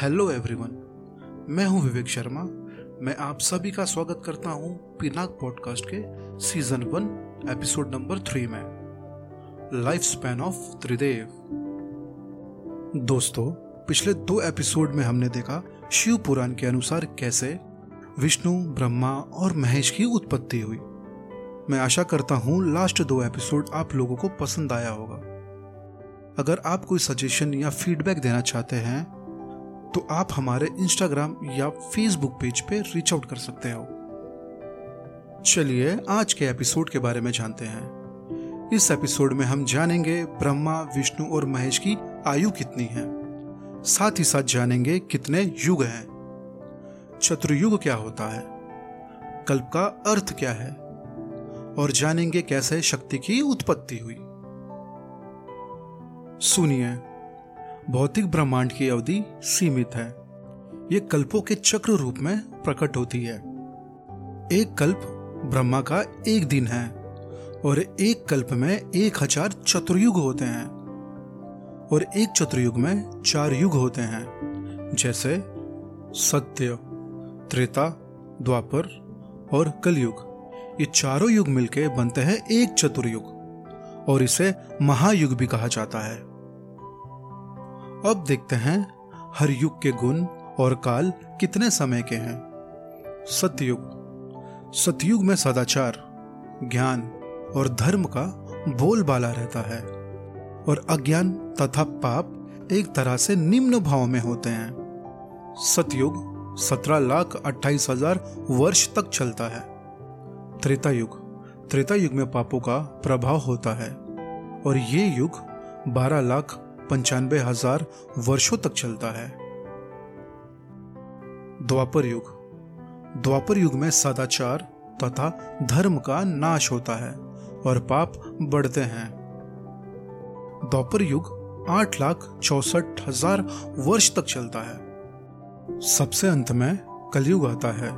Hello everyone, मैं हूं विवेक शर्मा। मैं आप सभी का स्वागत करता हूं पिनाक पॉडकास्ट के सीजन 1 एपिसोड नंबर 3 में, लाइफ स्पैन ऑफ त्रिदेव। दोस्तों, पिछले 2 एपिसोड में हमने देखा शिव पुराण के अनुसार कैसे विष्णु, ब्रह्मा और महेश की उत्पत्ति हुई। मैं आशा करता हूं लास्ट 2 एपिसोड आप लोगों को पसंद आया होगा। अगर आप कोई सजेशन या फीडबैक देना चाहते हैं तो आप हमारे इंस्टाग्राम या फेसबुक पेज पे रीच आउट कर सकते हो। चलिए आज के एपिसोड के बारे में जानते हैं। इस एपिसोड में हम जानेंगे ब्रह्मा, विष्णु और महेश की आयु कितनी है, साथ ही साथ जानेंगे कितने युग हैं, चतुर्युग क्या होता है, कल्प का अर्थ क्या है और जानेंगे कैसे शक्ति की उत्पत्ति हुई। सुनिए, भौतिक ब्रह्मांड की अवधि सीमित है। ये कल्पों के चक्र रूप में प्रकट होती है। एक कल्प ब्रह्मा का एक दिन है और एक कल्प में 1000 चतुर्युग होते हैं और एक चतुर्युग में 4 युग होते हैं, जैसे सत्य, त्रेता, द्वापर और कलयुग। ये चारों युग मिलके बनते हैं एक चतुर्युग और इसे महायुग भी कहा जाता है। अब देखते हैं हर युग के गुण और काल कितने समय के हैं। सतयुग। सतयुग में सदाचार, ज्ञान और धर्म का बोलबाला रहता है और अज्ञान तथा पाप एक तरह से निम्न भाव में होते हैं। सतयुग 17,28,000 वर्ष तक चलता है। त्रेतायुग। त्रेतायुग में पापों का प्रभाव होता है और ये युग 12,95,000 वर्षों तक चलता है। द्वापर युग। द्वापर युग में सदाचार तथा धर्म का नाश होता है और पाप बढ़ते हैं। द्वापर युग 8,64,000 वर्ष तक चलता है। सबसे अंत में कलयुग आता है,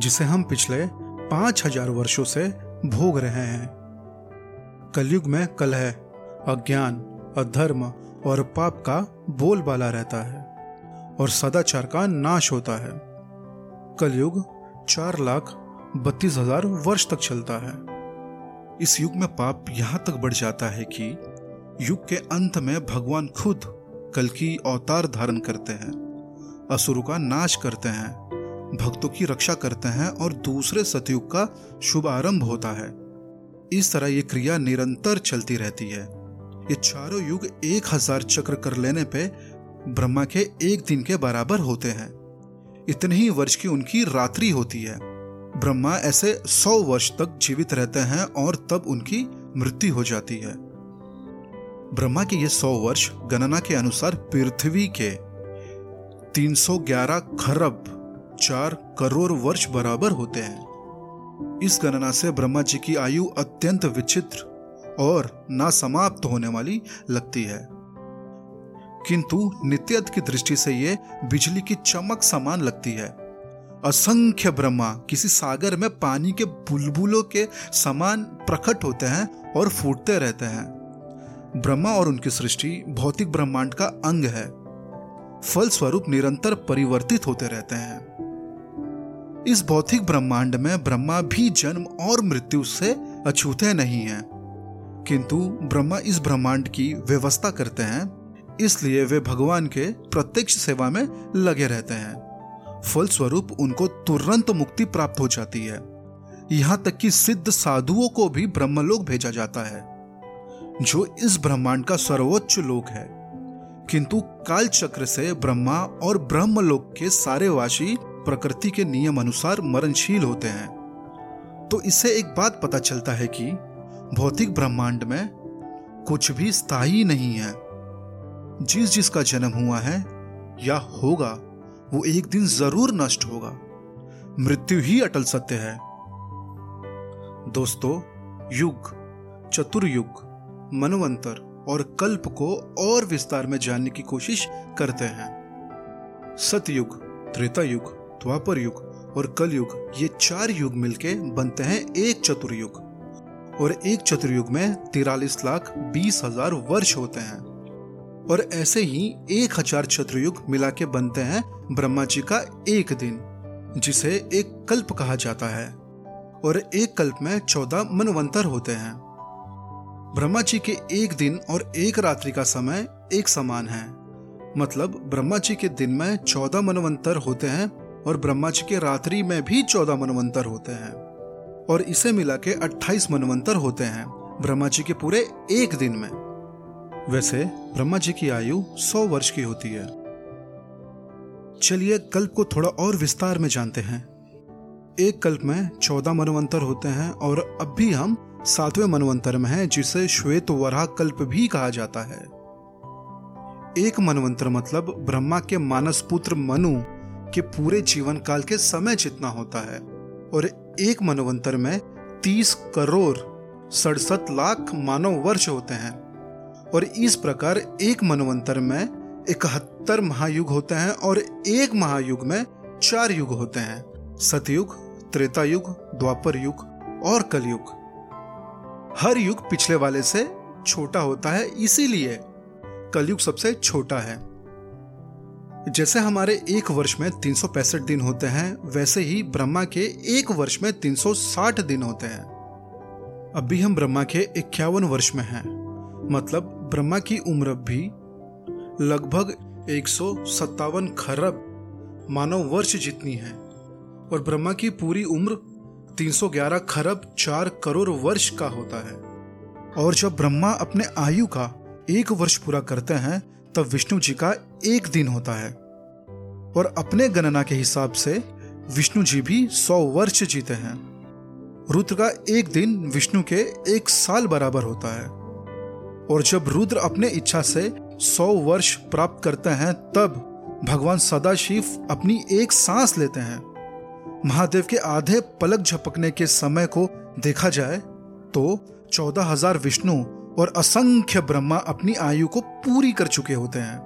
जिसे हम पिछले 5,000 वर्षों से भोग रहे हैं। कलयुग में कलह, अज्ञान, अधर्म और पाप का बोलबाला रहता है और सदाचार का नाश होता है। कलयुग 4,32,000 वर्ष तक चलता है। इस युग में पाप यहाँ तक बढ़ जाता है कि युग के अंत में भगवान खुद कल्कि अवतार धारण करते हैं, असुरों का नाश करते हैं, भक्तों की रक्षा करते हैं और दूसरे सतयुग का शुभारंभ होता है। इस तरह ये क्रिया निरंतर चलती रहती है। ये चारों युग 1000 चक्र कर लेने पे ब्रह्मा के एक दिन के बराबर होते हैं। इतने ही वर्ष की उनकी रात्रि होती है। ब्रह्मा ऐसे 100 वर्ष तक जीवित रहते हैं और तब उनकी मृत्यु हो जाती है। ब्रह्मा के ये 100 वर्ष गणना के अनुसार पृथ्वी के 311,4 करोड़ वर्ष बराबर होते हैं। इस गणना से ब्रह्मा जी की आयु अत्यंत विचित्र और ना समाप्त होने वाली लगती है, किंतु नित्यत की दृष्टि से ये बिजली की चमक समान लगती है। असंख्य ब्रह्मा किसी सागर में पानी के बुलबुलों के समान प्रकट होते हैं और फूटते रहते हैं। ब्रह्मा और उनकी सृष्टि भौतिक ब्रह्मांड का अंग है, फलस्वरूप निरंतर परिवर्तित होते रहते हैं। इस भौतिक ब्रह्मांड में ब्रह्मा भी जन्म और मृत्यु से अछूते नहीं है, किंतु ब्रह्मा इस ब्रह्मांड की व्यवस्था करते हैं, इसलिए वे भगवान के प्रत्यक्ष सेवा में लगे रहते हैं। फलस्वरूप उनको तुरंत मुक्ति प्राप्त हो जाती है। यहाँ तक कि सिद्ध साधुओं को भी ब्रह्मलोक भेजा जाता है, जो इस ब्रह्मांड का सर्वोच्च लोक है, किंतु काल चक्र से ब्रह्मा और ब्रह्मलोक के सारे वासी प्रकृति के नियम अनुसार मरणशील होते हैं। तो इससे एक बात पता चलता है कि भौतिक ब्रह्मांड में कुछ भी स्थायी नहीं है। जिस का जन्म हुआ है या होगा, वो एक दिन जरूर नष्ट होगा। मृत्यु ही अटल सत्य है। दोस्तों, युग, चतुर्युग, मनवंतर और कल्प को और विस्तार में जानने की कोशिश करते हैं। सतयुग, त्रेता युग, द्वापर युग और कलयुग, ये 4 युग मिलके बनते हैं एक चतुर्युग और एक चतुर्युग में 43,20,000 वर्ष होते हैं। और ऐसे ही 1000 चतुर्युग मिला के बनते हैं ब्रह्मा जी का एक दिन, जिसे एक कल्प कहा जाता है। और एक कल्प में 14 मनवंतर होते हैं। ब्रह्मा जी के एक दिन और एक रात्रि का समय एक समान है, मतलब ब्रह्मा जी के दिन में 14 मनवंतर होते हैं और ब्रह्मा जी के रात्रि में भी 14 मनवंतर होते हैं, और इसे मिला के 28 मनवंतर होते हैं ब्रह्मा जी के पूरे एक दिन में। वैसे ब्रह्मा जी की आयु 100 वर्ष की होती है। चलिए कल्प को थोड़ा और विस्तार में जानते हैं। एक कल्प में 14 मनवंतर होते हैं और अब भी हम 7वें मनवंतर में हैं, जिसे श्वेत वराह कल्प भी कहा जाता है। एक मनवंतर मतलब ब्रह्मा के मानस पुत्र मनु के पूरे जीवन काल के समय जितना होता है, और एक मनवंतर में 30,67,00,000 मानव वर्ष होते हैं। और इस प्रकार एक मनवंतर में 71 महायुग होते हैं और एक महायुग में 4 युग होते हैं, सतयुग, त्रेता युग, द्वापर युग और कलयुग। हर युग पिछले वाले से छोटा होता है, इसीलिए कलयुग सबसे छोटा है। जैसे हमारे एक वर्ष में 365 दिन होते हैं, वैसे ही ब्रह्मा के एक वर्ष में 360 दिन होते हैं। अब भी हम ब्रह्मा के 51 वर्ष में हैं, मतलब ब्रह्मा की उम्र भी लगभग 157 खरब मानव वर्ष जितनी है, और ब्रह्मा की पूरी उम्र 311 खरब 4 करोड़ वर्ष का होता है। और जब ब्रह्मा अपने आयु का एक वर्ष पूरा करते हैं, तब विष्णु जी का एक दिन होता है, और अपने गणना के हिसाब से विष्णु जी भी 100 वर्ष जीते हैं। रुद्र का एक दिन विष्णु के 1 साल बराबर होता है, और जब रुद्र अपने इच्छा से 100 वर्ष प्राप्त करते हैं, तब भगवान सदाशिव अपनी एक सांस लेते हैं। महादेव के आधे पलक झपकने के समय को देखा जाए तो 14,000 विष्णु और असंख्य ब्रह्मा अपनी आयु को पूरी कर चुके होते हैं,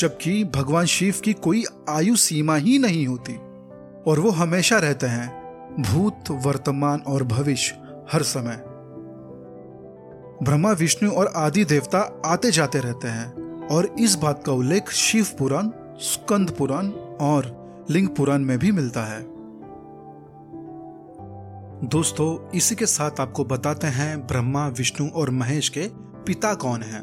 जबकि भगवान शिव की कोई आयु सीमा ही नहीं होती, और वो हमेशा रहते हैं, भूत, वर्तमान और भविष्य, हर समय। ब्रह्मा, विष्णु और आदि देवता आते जाते रहते हैं, और इस बात का उल्लेख शिव पुराण, सुकंद पुराण और लिंग पुराण में भी मिलता है। दोस्तों, इसी के साथ आपको बताते हैं ब्रह्मा, विष्णु और महेश के पिता कौन हैं।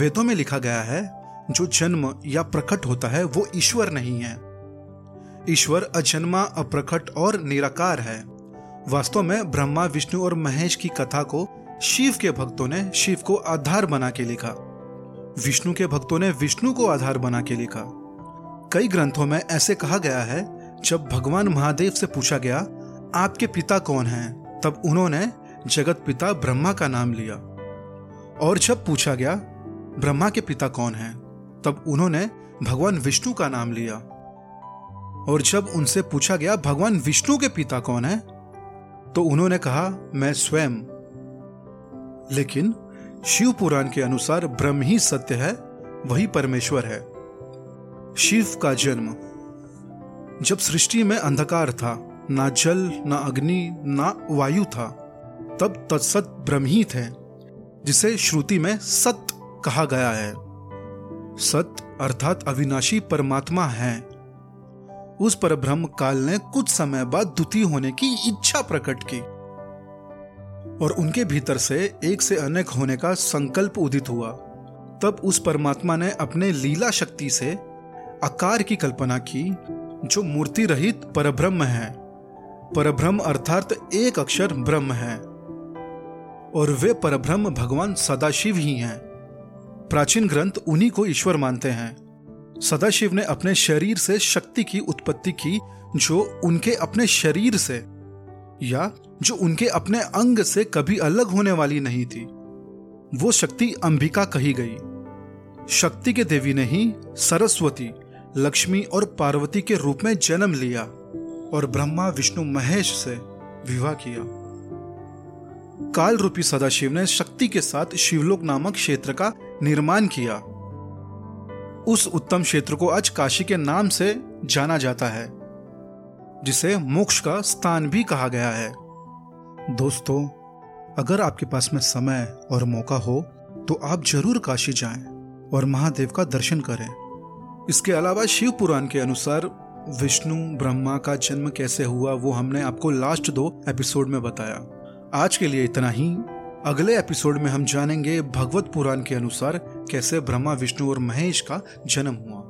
वेदों में लिखा गया है, जो जन्म या प्रकट होता है वो ईश्वर नहीं है। ईश्वर अजन्मा, अप्रकट और निराकार है। वास्तव में ब्रह्मा, विष्णु और महेश की कथा को शिव के भक्तों ने शिव को आधार बना के लिखा, विष्णु के भक्तों ने विष्णु को आधार बना के लिखा। कई ग्रंथों में ऐसे कहा गया है, जब भगवान महादेव से पूछा गया आपके पिता कौन हैं, तब उन्होंने जगत पिता ब्रह्मा का नाम लिया, और जब पूछा गया ब्रह्मा के पिता कौन हैं, तब उन्होंने भगवान विष्णु का नाम लिया, और जब उनसे पूछा गया भगवान विष्णु के पिता कौन हैं, तो उन्होंने कहा मैं स्वयं। लेकिन शिव पुराण के अनुसार ब्रह्म ही सत्य है, वही परमेश्वर है। शिव का जन्म जब सृष्टि में अंधकार था, ना जल, ना अग्नि, ना वायु था, तब तत्सत ब्रह्म ही थे, जिसे श्रुति में सत कहा गया है। सत अर्थात अविनाशी परमात्मा है। उस परब्रह्म काल ने कुछ समय बाद द्वितीय होने की इच्छा प्रकट की, और उनके भीतर से एक से अनेक होने का संकल्प उदित हुआ। तब उस परमात्मा ने अपने लीला शक्ति से आकार की कल्पना की, जो मूर्ति रहित परब्रह्म है। परब्रह्म अर्थात एक अक्षर ब्रह्म है, और वे परब्रह्म भगवान सदाशिव ही हैं। प्राचीन ग्रंथ उन्हीं को ईश्वर मानते हैं। सदाशिव ने अपने शरीर से शक्ति की उत्पत्ति की, जो उनके अपने शरीर से या जो उनके अपने अंग से कभी अलग होने वाली नहीं थी। वो शक्ति अंबिका कही गई। शक्ति के देवी ने ही सरस्वती, लक्ष्मी और पार्वती के रूप में जन्म लिया, और ब्रह्मा, विष्णु, महेश से विवाह किया। काल रूपी सदाशिव ने शक्ति के साथ शिवलोक नामक क्षेत्र का निर्माण किया। उस उत्तम क्षेत्र को आज काशी के नाम से जाना जाता है, जिसे मोक्ष का स्थान भी कहा गया है। दोस्तों, अगर आपके पास में समय और मौका हो तो आप जरूर काशी जाएं। और महादेव का दर्शन करें। इसके अलावा शिव पुराण के अनुसार विष्णु ब्रह्मा का जन्म कैसे हुआ वो हमने आपको लास्ट 2 एपिसोड में बताया। आज के लिए इतना ही। अगले एपिसोड में हम जानेंगे भगवत पुराण के अनुसार कैसे ब्रह्मा विष्णु और महेश का जन्म हुआ।